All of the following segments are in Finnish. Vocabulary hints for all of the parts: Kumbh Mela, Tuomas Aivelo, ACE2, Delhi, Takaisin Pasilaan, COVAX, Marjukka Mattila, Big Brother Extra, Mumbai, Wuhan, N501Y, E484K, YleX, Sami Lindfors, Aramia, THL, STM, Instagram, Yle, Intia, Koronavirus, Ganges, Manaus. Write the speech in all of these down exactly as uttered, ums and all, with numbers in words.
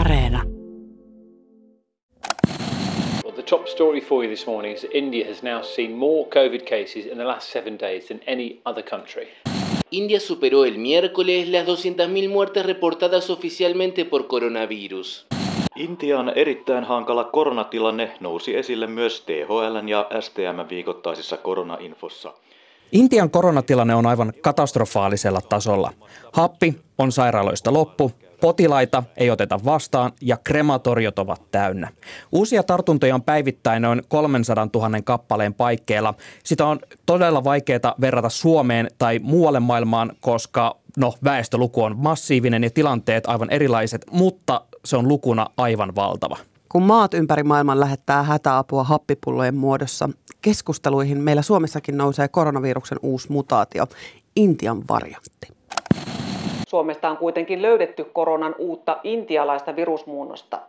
Areena. Well, the top story for you this morning is that India has now seen more COVID cases in the last seven days than any other country. India superó el miércoles las doscientas mil muertes reportadas oficialmente por coronavirus. Intian erittäin hankala koronatilanne nousi esille myös T H L:n ja S T M:n viikoittaisessa koronainfossa. Intian koronatilanne on aivan katastrofaalisella tasolla. Happi on sairaaloista loppu, potilaita ei oteta vastaan ja krematoriot ovat täynnä. Uusia tartuntoja on päivittäin noin kolmesataa tuhatta kappaleen paikkeilla. Sitä on todella vaikeaa verrata Suomeen tai muualle maailmaan, koska no, väestöluku on massiivinen ja tilanteet aivan erilaiset, mutta se on lukuna aivan valtava. Kun maat ympäri maailman lähettää hätäapua happipullojen muodossa, keskusteluihin meillä Suomessakin nousee koronaviruksen uusi mutaatio, Intian variantti. Suomesta on kuitenkin löydetty koronan uutta intialaista virusmuunnosta.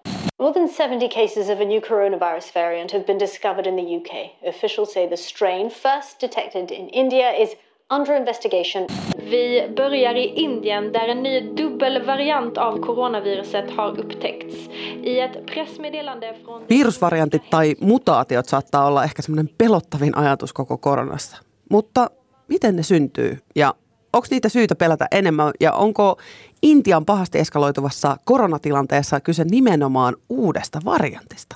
More than seventy cases of a new coronavirus variant have been discovered in the U K. Officials say the strain first detected in India is under investigation. Vi börjar i Indien där en ny dubbelvariant av coronaviruset har upptäckts. I ett pressmeddelande från... Virusvariantit tai mutaatiot saattaa olla ehkä semmoinen pelottavin ajatus koko koronassa. Mutta miten ne syntyy ja onko niitä syytä pelätä enemmän ja onko Intian pahasti eskaloituvassa koronatilanteessa kyse nimenomaan uudesta variantista?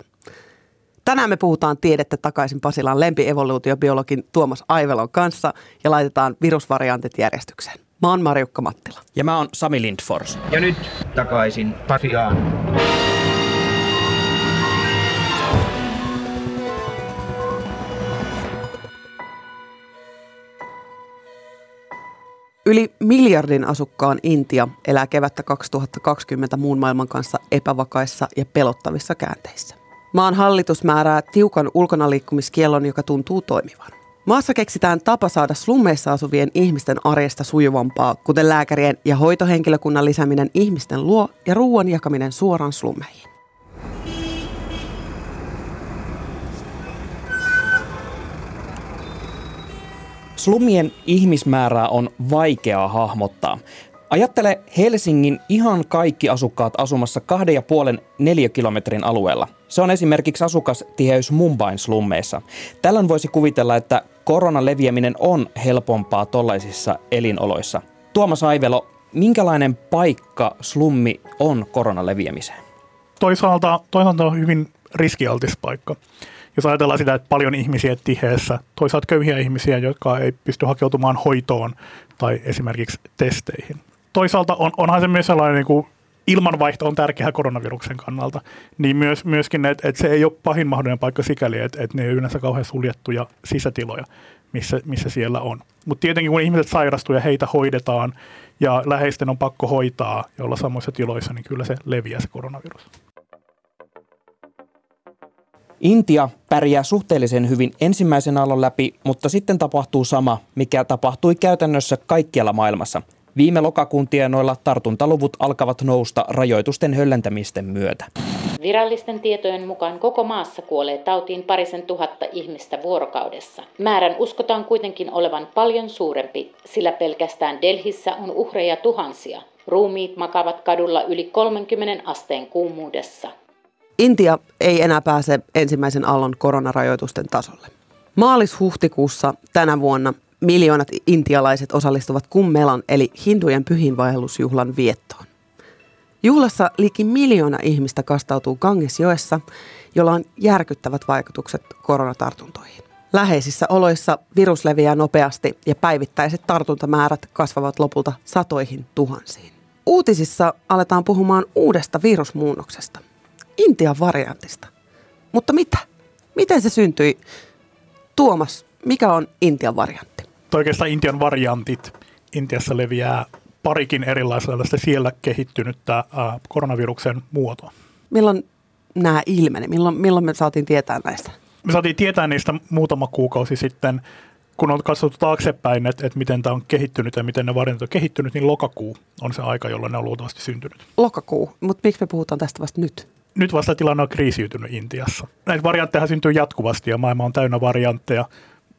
Tänään me puhutaan Tiedettä takaisin Pasilaan lempievoluutiobiologin Tuomas Aivelon kanssa ja laitetaan virusvariantit järjestykseen. Mä oon Marjukka Mattila. Ja mä oon Sami Lindfors. Ja nyt takaisin Pasilaan. Yli miljardin asukkaan Intia elää kevättä kaksituhattakaksikymmentä muun maailman kanssa epävakaissa ja pelottavissa käänteissä. Maan hallitus määrää tiukan ulkonaliikkumiskiellon, joka tuntuu toimivan. Maassa keksitään tapa saada slummeissa asuvien ihmisten arjesta sujuvampaa, kuten lääkärien ja hoitohenkilökunnan lisääminen ihmisten luo ja ruoan jakaminen suoraan slummeihin. Slummien ihmismäärää on vaikeaa hahmottaa. Ajattele Helsingin ihan kaikki asukkaat asumassa kahden ja puolen neliökilometrin alueella. Se on esimerkiksi asukastiheys Mumbain slummeissa. Tällöin voisi kuvitella, että koronan leviäminen on helpompaa tollaisissa elinoloissa. Tuomas Aivelo, minkälainen paikka slummi on koronan leviämiseen? Toisaalta, toisaalta on hyvin riskialtis paikka. Jos ajatellaan sitä, että paljon ihmisiä tiheessä, toisaalta köyhiä ihmisiä, jotka ei pysty hakeutumaan hoitoon tai esimerkiksi testeihin. Toisaalta on, onhan se myös sellainen, niin kuin ilmanvaihto on tärkeä koronaviruksen kannalta, niin myös, myöskin, että, että se ei ole pahin mahdollinen paikka sikäli, että, että ne ei yleensä kauhean suljettuja sisätiloja, missä, missä siellä on. Mutta tietenkin kun ihmiset sairastuu ja heitä hoidetaan ja läheisten on pakko hoitaa ja olla samoissa tiloissa, niin kyllä se leviää se koronavirus. Intia pärjää suhteellisen hyvin ensimmäisen aallon läpi, mutta sitten tapahtuu sama, mikä tapahtui käytännössä kaikkialla maailmassa. Viime lokakuun tienoilla tartuntaluvut alkavat nousta rajoitusten höllentämisten myötä. Virallisten tietojen mukaan koko maassa kuolee tautiin parisen tuhatta ihmistä vuorokaudessa. Määrän uskotaan kuitenkin olevan paljon suurempi, sillä pelkästään Delhissä on uhreja tuhansia. Ruumiit makaavat kadulla yli kolmekymmentä asteen kuumuudessa. Intia ei enää pääse ensimmäisen aallon koronarajoitusten tasolle. Maalis-huhtikuussa tänä vuonna miljoonat intialaiset osallistuvat Kumbh Melan eli hindujen pyhinvaellusjuhlan viettoon. Juhlassa liki miljoona ihmistä kastautuu Gangesjoessa, jolla on järkyttävät vaikutukset koronatartuntoihin. Läheisissä oloissa virus leviää nopeasti ja päivittäiset tartuntamäärät kasvavat lopulta satoihin tuhansiin. Uutisissa aletaan puhumaan uudesta virusmuunnoksesta. Intian variantista. Mutta mitä? Miten se syntyi? Tuomas, mikä on Intian variantti? Oikeastaan Intian variantit. Intiassa leviää parikin erilaisella siellä kehittynyttä koronaviruksen muotoa. Milloin nämä ilmeni? Milloin, milloin me saatiin tietää näistä? Me saatiin tietää niistä muutama kuukausi sitten, kun on katsottu taaksepäin, että, että miten tämä on kehittynyt ja miten ne variantit on kehittynyt, niin lokakuu on se aika, jolloin ne on luultavasti syntynyt. Lokakuu, mutta miksi me puhutaan tästä vasta nyt? Nyt vasta tilanne on kriisiytynyt Intiassa. Näitä variantteja syntyy jatkuvasti ja maailma on täynnä variantteja,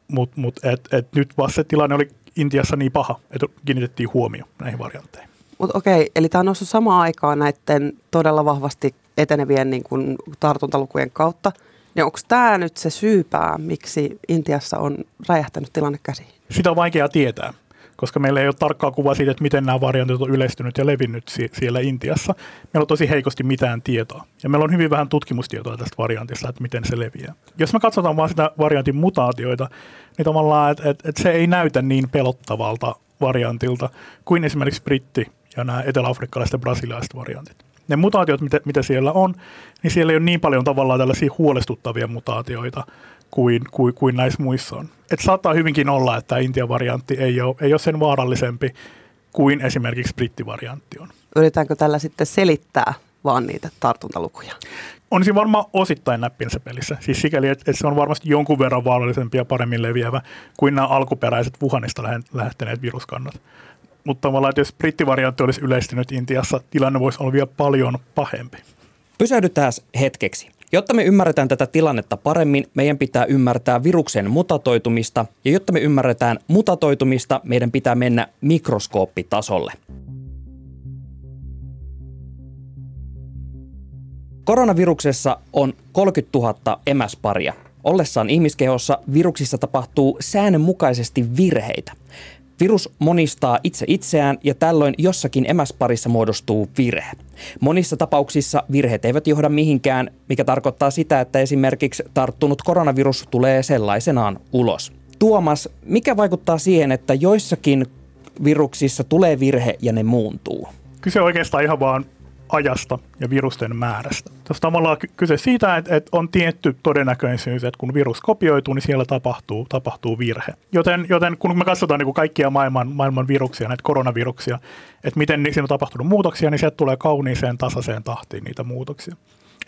mutta mut et, et nyt vasta se tilanne oli Intiassa niin paha, että kiinnitettiin huomio näihin variantteihin. Mutta okei, eli tämä on noussut samaan aikaan näiden todella vahvasti etenevien niin kuin tartuntalukujen kautta. Niin onko tämä nyt se syypää, miksi Intiassa on räjähtänyt tilanne käsiin? Sitä on vaikea tietää, koska meillä ei ole tarkkaa kuvaa siitä, että miten nämä variantit on yleistynyt ja levinnyt siellä Intiassa. Meillä on tosi heikosti mitään tietoa. Ja meillä on hyvin vähän tutkimustietoa tästä variantista, että miten se leviää. Jos me katsotaan vaan sitä variantin mutaatioita, niin tavallaan, että et, et se ei näytä niin pelottavalta variantilta kuin esimerkiksi britti ja nämä eteläafrikkalaiset ja brasilialaiset variantit. Ne mutaatiot, mitä, mitä siellä on, niin siellä ei ole niin paljon tavallaan tällaisia huolestuttavia mutaatioita kuin, kuin, kuin näissä muissa on. Et saattaa hyvinkin olla, että Intian variantti ei ole, ei ole sen vaarallisempi kuin esimerkiksi brittivariantti on. Yritetäänkö tällä sitten selittää vaan niitä tartuntalukuja? On siinä varmaan osittain näppinsä pelissä. Siis sikäli, että se on varmasti jonkun verran vaarallisempi ja paremmin leviävä kuin nämä alkuperäiset Wuhanista lähteneet viruskannat. Mutta tavallaan, että jos brittivariantti olisi yleistynyt Intiassa, tilanne voisi olla vielä paljon pahempi. Pysähdytään hetkeksi. Jotta me ymmärretään tätä tilannetta paremmin, meidän pitää ymmärtää viruksen mutatoitumista. Ja jotta me ymmärretään mutatoitumista, meidän pitää mennä mikroskooppitasolle. Koronaviruksessa on kolmekymmentätuhatta emäsparia. Ollessaan ihmiskehossa viruksissa tapahtuu säännönmukaisesti virheitä. Virus monistaa itse itseään ja tällöin jossakin emäsparissa muodostuu virhe. Monissa tapauksissa virheet eivät johda mihinkään, mikä tarkoittaa sitä, että esimerkiksi tarttunut koronavirus tulee sellaisenaan ulos. Tuomas, mikä vaikuttaa siihen, että joissakin viruksissa tulee virhe ja ne muuntuu? Kyse oikeastaan ihan vaan ajasta ja virusten määrästä. Tässä tavallaan kyse siitä, että on tietty todennäköisyys, että kun virus kopioituu, niin siellä tapahtuu, tapahtuu virhe. Joten, joten kun me katsotaan niin kuin kaikkia maailman, maailman viruksia, näitä koronaviruksia, että miten niissä on tapahtunut muutoksia, niin sieltä tulee kauniiseen tasaiseen tahtiin niitä muutoksia.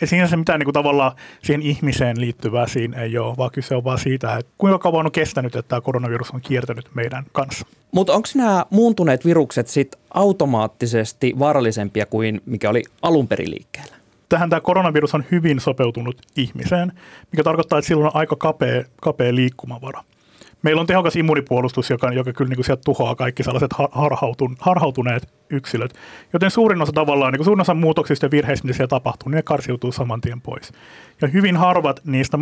Ja siinä se mitään niin kuin tavallaan siihen ihmiseen liittyvää siinä ei ole, vaan kyse on vaan siitä, että kuinka kauan on kestänyt, että tämä koronavirus on kiertänyt meidän kanssa. Mutta onko nämä muuntuneet virukset sitten automaattisesti vaarallisempia kuin mikä oli alun perin liikkeellä? Tähän tämä koronavirus on hyvin sopeutunut ihmiseen, mikä tarkoittaa, että sillä on aika kapea, kapea liikkumavara. Meillä on tehokas immuunipuolustus, joka, joka kyllä niin kuin sieltä tuhoaa kaikki sellaiset harhautuneet yksilöt. Joten suurin osa tavallaan, niin kuin suurin osa muutoksista ja virheistä, mitä siellä tapahtuu, niin ne karsiutuu saman tien pois. Ja hyvin harvat niistä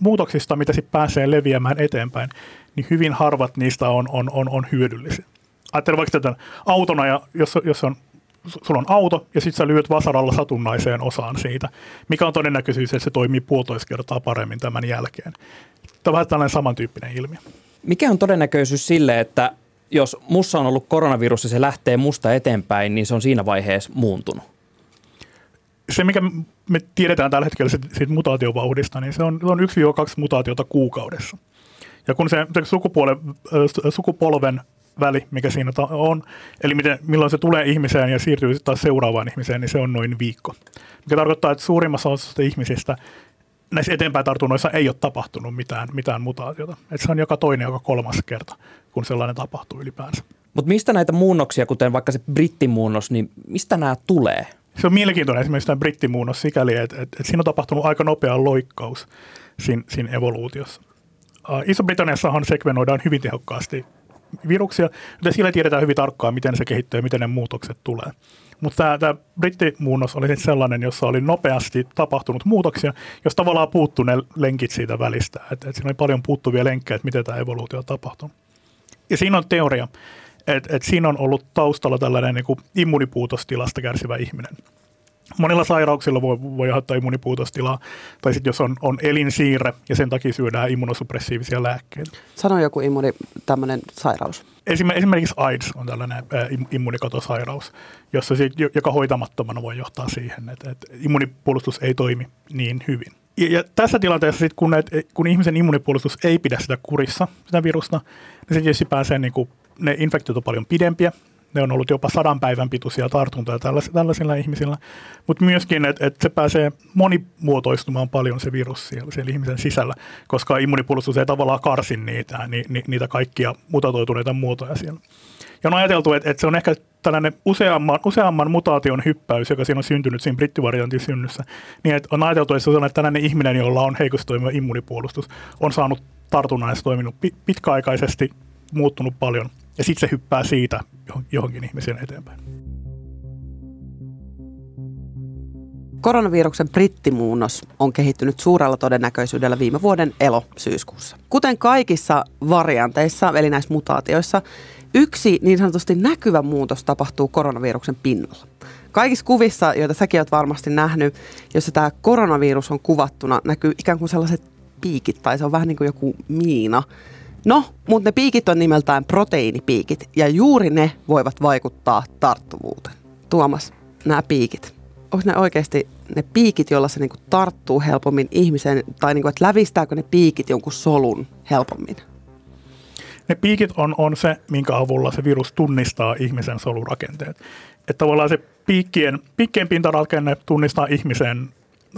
muutoksista, mitä sitten pääsee leviämään eteenpäin, niin hyvin harvat niistä on, on, on, on hyödyllisiä. Ajattele vaikka tämän autona, ja jos, jos on, sulla on auto ja sitten sä lyöt vasaralla satunnaiseen osaan siitä, mikä on todennäköisyys, että se toimii puolitoista kertaa paremmin tämän jälkeen. Tämä on vähän tällainen samantyyppinen ilmiö. Mikä on todennäköisyys sille, että jos mussa on ollut koronavirus ja se lähtee musta eteenpäin, niin se on siinä vaiheessa muuntunut? Se, mikä me tiedetään tällä hetkellä siitä mutaatiovauhdista, niin se on, se on yksi kaksi mutaatiota kuukaudessa. Ja kun se, se sukupuolen, sukupolven väli, mikä siinä on, eli miten, milloin se tulee ihmiseen ja siirtyy taas seuraavaan ihmiseen, niin se on noin viikko. Mikä tarkoittaa, että suurimmassa osassa ihmisistä näissä eteenpäin tartunnoissa ei ole tapahtunut mitään, mitään mutaatiota. Et se on joka toinen, joka kolmas kerta, kun sellainen tapahtuu ylipäänsä. Mutta mistä näitä muunnoksia, kuten vaikka se brittimuunnos, niin mistä nämä tulee? Se on mielenkiintoinen esimerkiksi tämä brittimuunnos sikäli, että et, et siinä on tapahtunut aika nopea loikkaus siinä, siinä evoluutiossa. Uh, Iso-Britanniassahan sekvenoidaan hyvin tehokkaasti viruksia, joten siellä tiedetään hyvin tarkkaan, miten se kehittyy ja miten ne muutokset tulee. Mutta tämä brittimuunnos oli sellainen, jossa oli nopeasti tapahtunut muutoksia, jos tavallaan puuttu ne lenkit siitä välistä. Et, et siinä oli paljon puuttuvia lenkkejä, että miten tämä evoluutio on tapahtunut. Ja siinä on teoria, että et siinä on ollut taustalla tällainen niin kuin immunipuutostilasta kärsivä ihminen. Monilla sairauksilla voi, voi aiheuttaa immunipuutostilaa, tai sitten jos on, on elinsiirre ja sen takia syödään immunosuppressiivisia lääkkeitä. Sano joku immuni, tämmöinen sairaus. Esim, esimerkiksi AIDS on tällainen immunikatosairaus, jossa, joka hoitamattomana voi johtaa siihen, että, että immunipuolustus ei toimi niin hyvin. Ja, ja tässä tilanteessa, sit, kun, näet, kun ihmisen immunipuolustus ei pidä sitä kurissa, sitä virusta, niin sitten pääsee, niin kun, ne infektiot on paljon pidempiä. Ne on ollut jopa sadan päivän pituisia tartuntoja tällaisilla, tällaisilla ihmisillä, mutta myöskin, että et se pääsee monimuotoistumaan paljon se virus siellä, siellä ihmisen sisällä, koska immunipuolustus ei tavallaan karsi niitä, ni, ni, niitä kaikkia mutatoituneita muotoja siellä. Ja on ajateltu, että et se on ehkä tällainen useamman, useamman mutaation hyppäys, joka siinä on syntynyt siinä brittivariantin synnyssä, niin et on ajateltu, että se on tällainen ihminen, jolla on heikosti toimiva immunipuolustus, on saanut tartunnan ja se toiminut pitkäaikaisesti, muuttunut paljon. Ja sitten se hyppää siitä johonkin ihmiseen eteenpäin. Koronaviruksen brittimuunnos on kehittynyt suurella todennäköisyydellä viime vuoden elo-syyskuussa. Kuten kaikissa varianteissa, eli näissä mutaatioissa, yksi niin sanotusti näkyvä muutos tapahtuu koronaviruksen pinnalla. Kaikissa kuvissa, joita säkin olet varmasti nähnyt, jossa tämä koronavirus on kuvattuna, näkyy ikään kuin sellaiset piikit, tai se on vähän niin kuin joku miina. No, mutta ne piikit on nimeltään proteiinipiikit, ja juuri ne voivat vaikuttaa tarttuvuuteen. Tuomas, nämä piikit. Onko ne oikeasti ne piikit, joilla se niinku tarttuu helpommin ihmiseen, tai niinku, että lävistääkö ne piikit jonkun solun helpommin? Ne piikit on, on se, minkä avulla se virus tunnistaa ihmisen solurakenteet. Että tavallaan se piikkien, piikkien pintarakenne tunnistaa ihmisen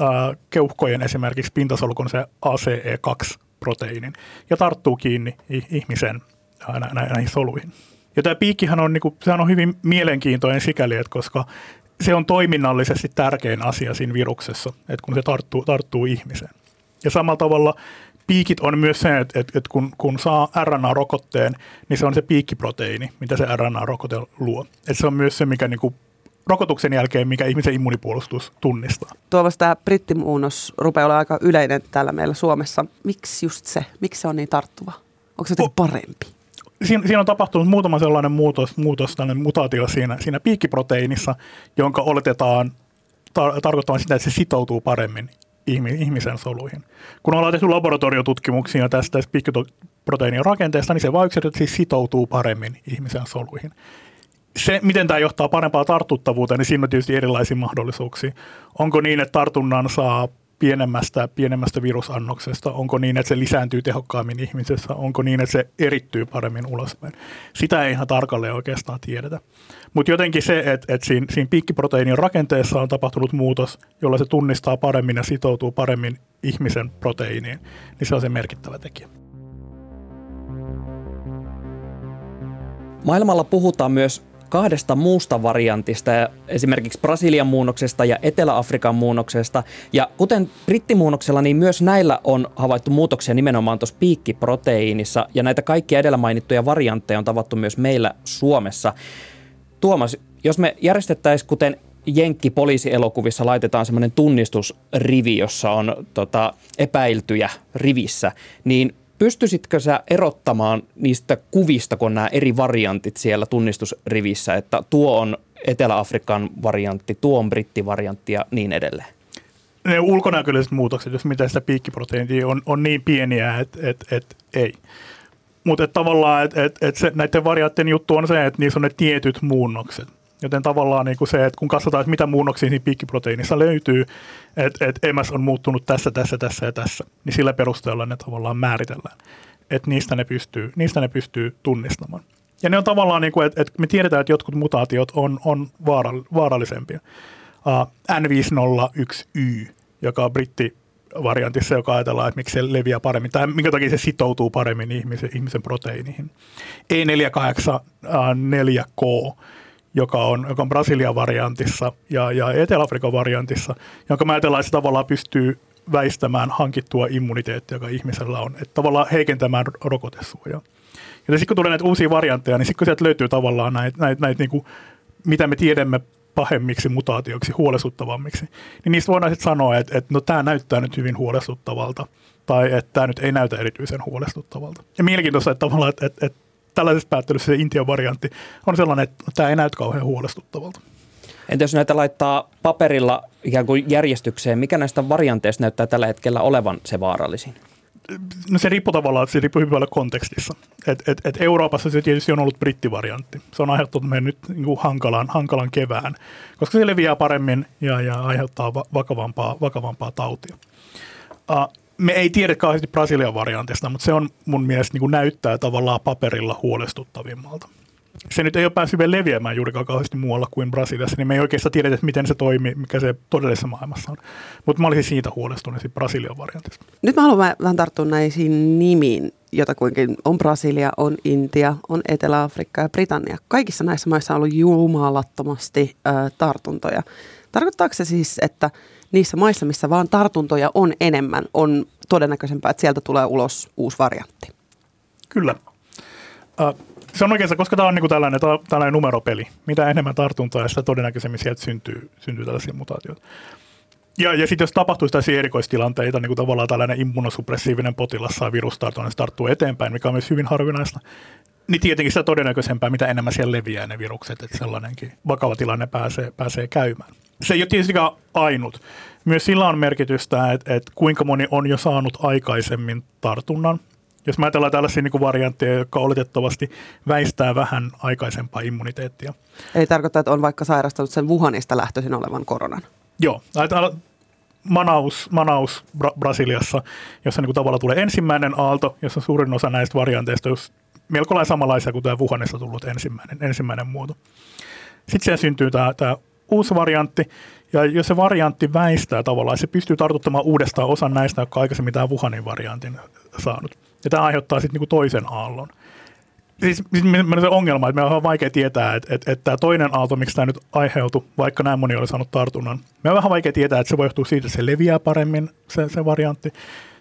ää, keuhkojen esimerkiksi pintasolkun se A C E kaksi -proteiinin ja tarttuu kiinni ihmisen ää, nä, näihin soluihin. Ja tämä piikkihän on, niinku, sehän on hyvin mielenkiintoinen sikäli, että koska se on toiminnallisesti tärkein asia siinä viruksessa, että kun se tarttuu, tarttuu ihmiseen. Ja samalla tavalla piikit on myös se, että, että kun, kun saa R N A-rokotteen, niin se on se piikkiproteiini, mitä se R N A-rokote luo. Että se on myös se, mikä niin kuin rokotuksen jälkeen, mikä ihmisen immunipuolustus tunnistaa. Tuomas, tämä brittimuunnos rupeaa olla aika yleinen täällä meillä Suomessa. Miksi just se? Miksi se on niin tarttuva? Onko se jotenkin parempi? Siin, siinä on tapahtunut muutama sellainen muutos, muutos tällainen mutaatio siinä, siinä piikkiproteiinissa, jonka oletetaan tar- tarkoittavan sitä, että se sitoutuu paremmin ihmisen soluihin. Kun ollaan tehty laboratoriotutkimuksia tästä, tästä piikkiproteiinin rakenteesta, niin se vain yksilöllisesti siis sitoutuu paremmin ihmisen soluihin. Se, miten tämä johtaa parempaa tartuttavuuteen, niin siinä on tietysti erilaisia mahdollisuuksia. Onko niin, että tartunnan saa pienemmästä, pienemmästä virusannoksesta? Onko niin, että se lisääntyy tehokkaammin ihmisessä? Onko niin, että se erittyy paremmin ulospäin? Sitä ei ihan tarkalleen oikeastaan tiedetä. Mutta jotenkin se, että, että siinä, siinä piikkiproteiinin rakenteessa on tapahtunut muutos, jolla se tunnistaa paremmin ja sitoutuu paremmin ihmisen proteiiniin, niin se on se merkittävä tekijä. Maailmalla puhutaan myös kahdesta muusta variantista, esimerkiksi Brasilian muunnoksesta ja Etelä-Afrikan muunnoksesta. Ja kuten brittimuunnoksella, niin myös näillä on havaittu muutoksia nimenomaan tuossa piikkiproteiinissa. Ja näitä kaikkia edellä mainittuja variantteja on tavattu myös meillä Suomessa. Tuomas, jos me järjestettäisiin, kuten Jenkki-poliisielokuvissa laitetaan semmoinen tunnistusrivi, jossa on tota, epäiltyjä rivissä, niin pystyisitkö sä erottamaan niistä kuvista, kun nämä eri variantit siellä tunnistusrivissä, että tuo on Etelä-Afrikan variantti, tuo on brittivariantti ja niin edelleen? Ne ulkonäkölliset muutokset, jos mitä sitä piikkiproteiinia on, on niin pieniä, että et, et, ei. Mutta tavallaan et, et, et se, näiden varianttien juttu on se, että niissä on ne tietyt muunnokset. Joten tavallaan niin kuin se, että kun katsotaan, että mitä muunnoksia niin piikkiproteiinissa löytyy, että et M S on muuttunut tässä, tässä, tässä ja tässä, niin sillä perusteella ne tavallaan määritellään, että niistä ne pystyy, niistä ne pystyy tunnistamaan. Ja ne on tavallaan, niin kuin, että, että me tiedetään, että jotkut mutaatiot on, on vaarallisempia. Uh, N viisi nolla yksi Y, joka on brittivariantissa, joka ajatellaan, että miksi se leviää paremmin, tai minkä takia se sitoutuu paremmin ihmisen, ihmisen proteiiniin. E neljä kahdeksan neljä K, joka on, joka on Brasilian variantissa ja, ja Etelä-Afrikan variantissa, jonka mä ajatellaan, että se tavallaan pystyy väistämään hankittua immuniteettia, joka ihmisellä on, että tavallaan heikentämään rokotesuojaa. Ja sitten kun tulee näitä uusia variantteja, niin sitten sieltä löytyy tavallaan näitä, näitä, näitä niin kuin, mitä me tiedämme pahemmiksi mutaatioiksi, huolestuttavammiksi, niin niistä voidaan sitten sanoa, että, että no tämä näyttää nyt hyvin huolestuttavalta tai että tämä nyt ei näytä erityisen huolestuttavalta. Ja mielenkiintoista, että tavallaan, että, että tällaisessa päättelyssä se Intian variantti on sellainen, että tämä ei näytä kauhean huolestuttavalta. Entä jos näitä laittaa paperilla ikään kuin järjestykseen, mikä näistä varianteista näyttää tällä hetkellä olevan se vaarallisin? No se riippuu tavallaan, että se riippuu hyvin paljon kontekstissa. Et, et, et Euroopassa se tietysti on ollut brittivariantti. Se on aiheuttanut meidän nyt niin hankalan, hankalan kevään, koska se leviää paremmin ja, ja aiheuttaa vakavampaa, vakavampaa tautia. Uh, Me ei tiedä kauheasti Brasilian variantista, mutta se on mun mielestä niin kuin näyttää tavallaan paperilla huolestuttavimmalta. Se nyt ei ole päässyt vielä leviämään juurikaan kauheasti muualla kuin Brasiliassa, niin me ei oikeastaan tiedetä, että miten se toimii, mikä se todellisessa maailmassa on. Mutta mä olisin siitä huolestunut Brasilian variantista. Nyt mä haluan vähän tarttua näisiin nimiin, jotakuinkin on Brasilia, on Intia, on Etelä-Afrikka ja Britannia. Kaikissa näissä maissa on ollut jumalattomasti ö, tartuntoja. Tarkoittaako se siis, että niissä maissa, missä vaan tartuntoja on enemmän, on todennäköisempää, että sieltä tulee ulos uusi variantti? Kyllä. Se on oikeastaan, koska tämä on niin kuin tällainen, tällainen numeropeli. Mitä enemmän tartuntoja, sitä todennäköisemmin sieltä syntyy, syntyy tällaisia mutaatioita. Ja, ja sitten jos tapahtuisi tällaisia erikoistilanteita, niin kuin tavallaan tällainen immunosuppressiivinen potilas saa virustartunnan, niin se tarttuu eteenpäin, mikä on myös hyvin harvinaista, niin tietenkin sitä todennäköisempää, mitä enemmän siellä leviää ne virukset, että sellainenkin vakava tilanne pääsee, pääsee käymään. Se ei ole tietystikään ainut. Myös sillä on merkitystä, että, että kuinka moni on jo saanut aikaisemmin tartunnan. Jos mä ajatellaan tällaisia niin kuin variantteja, jotka oletettavasti väistää vähän aikaisempaa immuniteettia. Eli tarkoittaa, että on vaikka sairastanut sen Wuhanista lähtöisin olevan koronan? Joo. Manaus, Manaus Bra- Brasiliassa, jossa niin kuin tavallaan tulee ensimmäinen aalto, jossa suurin osa näistä varianteista on melko lailla samanlaisia kuin tämä Wuhanissa tullut ensimmäinen, ensimmäinen muoto. Sitten siihen syntyy tämä, tämä uusi variantti, ja jos se variantti väistää tavallaan, se pystyy tartuttamaan uudestaan osan näistä, jotka aikaisemmin tämä Wuhanin variantin saanut. Ja tämä aiheuttaa sitten niin kuin toisen aallon. Siis meillä on se ongelma, että meillä on vaikea tietää, että, että, että tämä toinen aalto, miksi tämä nyt aiheutui, vaikka näin moni oli saanut tartunnan. Meillä on vähän vaikea tietää, että se voi johtua siitä, että se leviää paremmin, se, se variantti.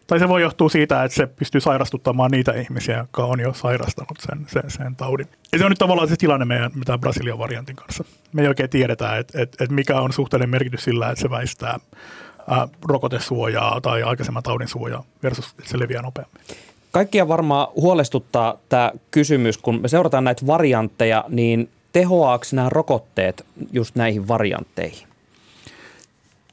Tai se voi johtua siitä, että se pystyy sairastuttamaan niitä ihmisiä, jotka on jo sairastanut sen, sen, sen taudin. Ja se on nyt tavallaan se tilanne meidän tämän Brasilian variantin kanssa. Me ei oikein tiedetä, että, että, että mikä on suhteellinen merkitys sillä, että se väistää ää, rokotesuojaa tai aikaisemman taudin suojaa versus, että se leviää nopeammin. Kaikkia varmaan huolestuttaa tämä kysymys, kun me seurataan näitä variantteja, niin tehoaako nämä rokotteet just näihin variantteihin?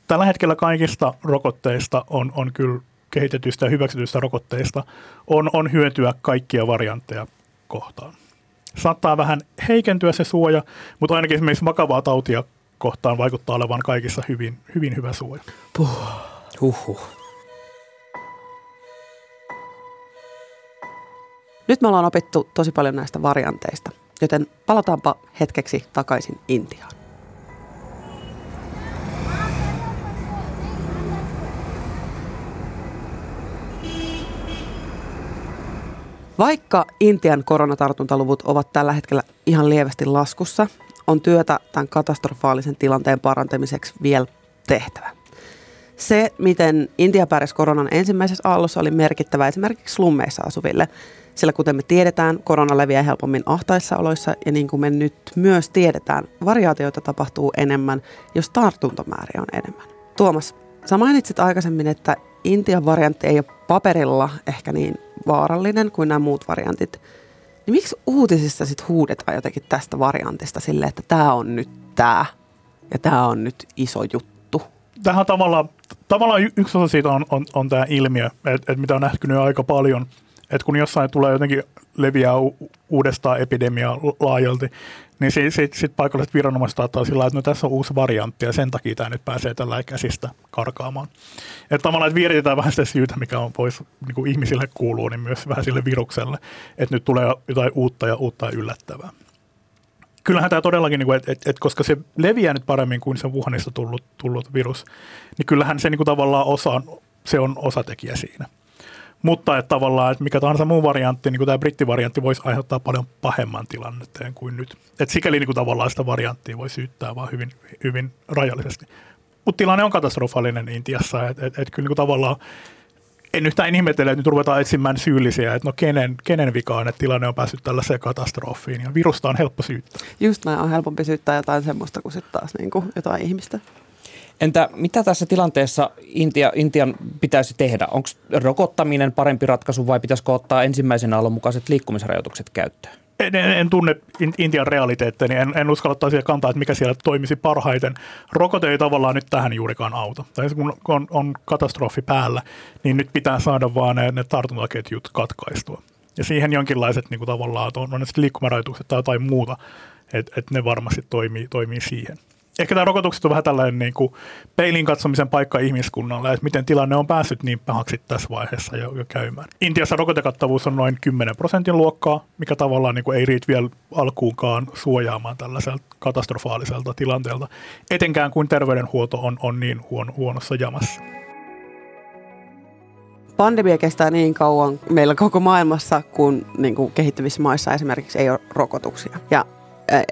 Tällä hetkellä kaikista rokotteista on, on kyllä kehitetyistä ja hyväksytyistä rokotteista on, on hyötyä kaikkia variantteja kohtaan. Saattaa vähän heikentyä se suoja, mutta ainakin esimerkiksi vakavaa tautia kohtaan vaikuttaa olevan kaikissa hyvin, hyvin hyvä suoja. Puh. Huhhuh. Nyt me ollaan opittu tosi paljon näistä varianteista, joten palataanpa hetkeksi takaisin Intiaan. Vaikka Intian koronatartuntaluvut ovat tällä hetkellä ihan lievästi laskussa, on työtä tämän katastrofaalisen tilanteen parantamiseksi vielä tehtävä. Se, miten Intia pärjäsi koronan ensimmäisessä aallossa, oli merkittävä esimerkiksi slummeissa asuville, sillä kuten me tiedetään, korona leviää helpommin ahtaissa oloissa ja niin kuin me nyt myös tiedetään, variaatioita tapahtuu enemmän, jos tartuntamääriä on enemmän. Tuomas, sä mainitsit aikaisemmin, että Intian variantti ei ole paperilla ehkä niin vaarallinen kuin nämä muut variantit. Niin miksi uutisissa sit huudetaan jotenkin tästä variantista silleen, että tämä on nyt tämä ja tämä on nyt iso juttu? Tähän tavallaan, tavallaan yksi osa siitä on, on, on tämä ilmiö, että et mitä on nähtynyt aika paljon. Että kun jossain tulee jotenkin leviää u- uudestaan epidemiaa laajalti, niin sitten sit, sit paikalliset viranomaiset saattaa sillä lailla, että no tässä on uusi variantti ja sen takia tämä nyt pääsee tällä käsistä karkaamaan. Että tavallaan, että vieritetään vähän sitä syytä, mikä on pois niin kuin ihmisille kuuluu, niin myös vähän sille virukselle, että nyt tulee jotain uutta ja uutta ja yllättävää. Kyllähän tämä todellakin, niin kuin, että, että, että koska se leviää nyt paremmin kuin se Wuhanista tullut, tullut virus, niin kyllähän se niin kuin tavallaan osa, se on osatekijä siinä. Mutta että tavallaan, että mikä tahansa muu variantti, niin kuin tämä brittivariantti, voisi aiheuttaa paljon pahemman tilanteen kuin nyt. Että sikäli niin kuin tavallaan sitä varianttia voi syyttää vaan hyvin, hyvin rajallisesti. Mutta tilanne on katastrofaalinen Intiassa, että et, et kyllä niin kuin tavallaan en yhtään ihmetellä, että nyt ruvetaan etsimään syyllisiä, että no kenen, kenen vikaan, että tilanne on päässyt tällaiseen katastrofiin ja virusta on helppo syyttää. Just näin, on helpompi syyttää jotain semmoista kuin sitten taas niin kuin jotain ihmistä. Entä mitä tässä tilanteessa Intia, Intian pitäisi tehdä? Onko rokottaminen parempi ratkaisu vai pitäisikö ottaa ensimmäisen aallon mukaiset liikkumisrajoitukset käyttöön? En, en, en tunne Intian realiteetteja, niin en, en uskalla ottaa siihen kantaa, että mikä siellä toimisi parhaiten. Rokote ei tavallaan nyt tähän juurikaan auta. Tai kun on, on katastrofi päällä, niin nyt pitää saada vaan ne, ne tartuntaketjut katkaistua. Ja siihen jonkinlaiset niin kuin tavallaan, on, on liikkumarajoitukset tai jotain muuta, että et ne varmasti toimii, toimii siihen. Ehkä tämä rokotukset on vähän tällainen niin kuin peilin katsomisen paikka ihmiskunnalle, että miten tilanne on päässyt niin pahaksi tässä vaiheessa jo, jo käymään. Intiassa rokotekattavuus on noin kymmenen prosentin luokkaa, mikä tavallaan niin kuin ei riitä vielä alkuunkaan suojaamaan tällaiselta katastrofaaliselta tilanteelta, etenkään kuin terveydenhuolto on, on niin huono, huonossa jamassa. Pandemia kestää niin kauan meillä koko maailmassa, kun niin kuin kehittyvissä maissa esimerkiksi ei ole rokotuksia. Ja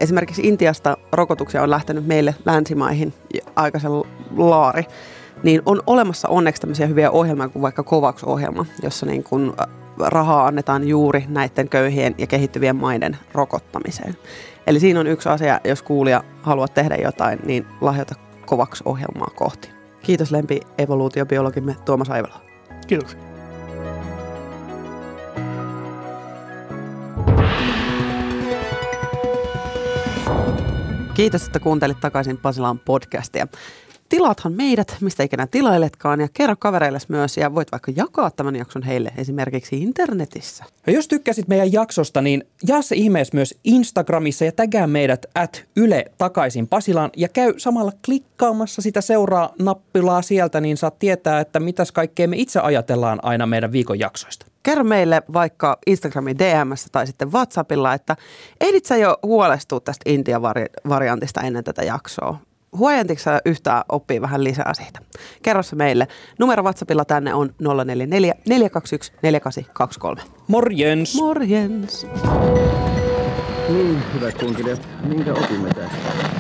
esimerkiksi Intiasta rokotuksia on lähtenyt meille länsimaihin aikaisen laari, niin on olemassa onneksi tämmöisiä hyviä ohjelmia kuin vaikka COVAX-ohjelma, jossa niin kuin rahaa annetaan juuri näiden köyhien ja kehittyvien maiden rokottamiseen. Eli siinä on yksi asia, jos kuulija haluaa tehdä jotain, niin lahjoita COVAX-ohjelmaa kohti. Kiitos lempievoluutiobiologimme Tuomas Aivelo. Kiitos. Kiitos, että kuuntelit Takaisin Pasilaan podcastia. Tilaathan meidät, mistä ikinä tilailetkaan, ja kerro kavereillesi myös, ja voit vaikka jakaa tämän jakson heille esimerkiksi internetissä. Ja jos tykkäsit meidän jaksosta, niin jaa se ihmeessä myös Instagramissa ja tägää meidät at Yle Takaisin Pasilaan, ja käy samalla klikkaamassa sitä seuraa-nappilaa sieltä, niin saat tietää, että mitäs kaikkea me itse ajatellaan aina meidän viikon jaksoista. Kerro meille vaikka Instagramin D M:ssä tai sitten WhatsAppilla, että ehdit sä jo huolestua tästä Intia-variantista ennen tätä jaksoa? Huojentiko sä yhtään oppii vähän lisää siitä? Kerro se meille. Numero WhatsAppilla tänne on nolla neljä neljä neljä kaksi yksi neljä kahdeksan kaksi kolme. Morjens! Morjens! Niin, hyvät kunkilijat, minkä opimme tästä?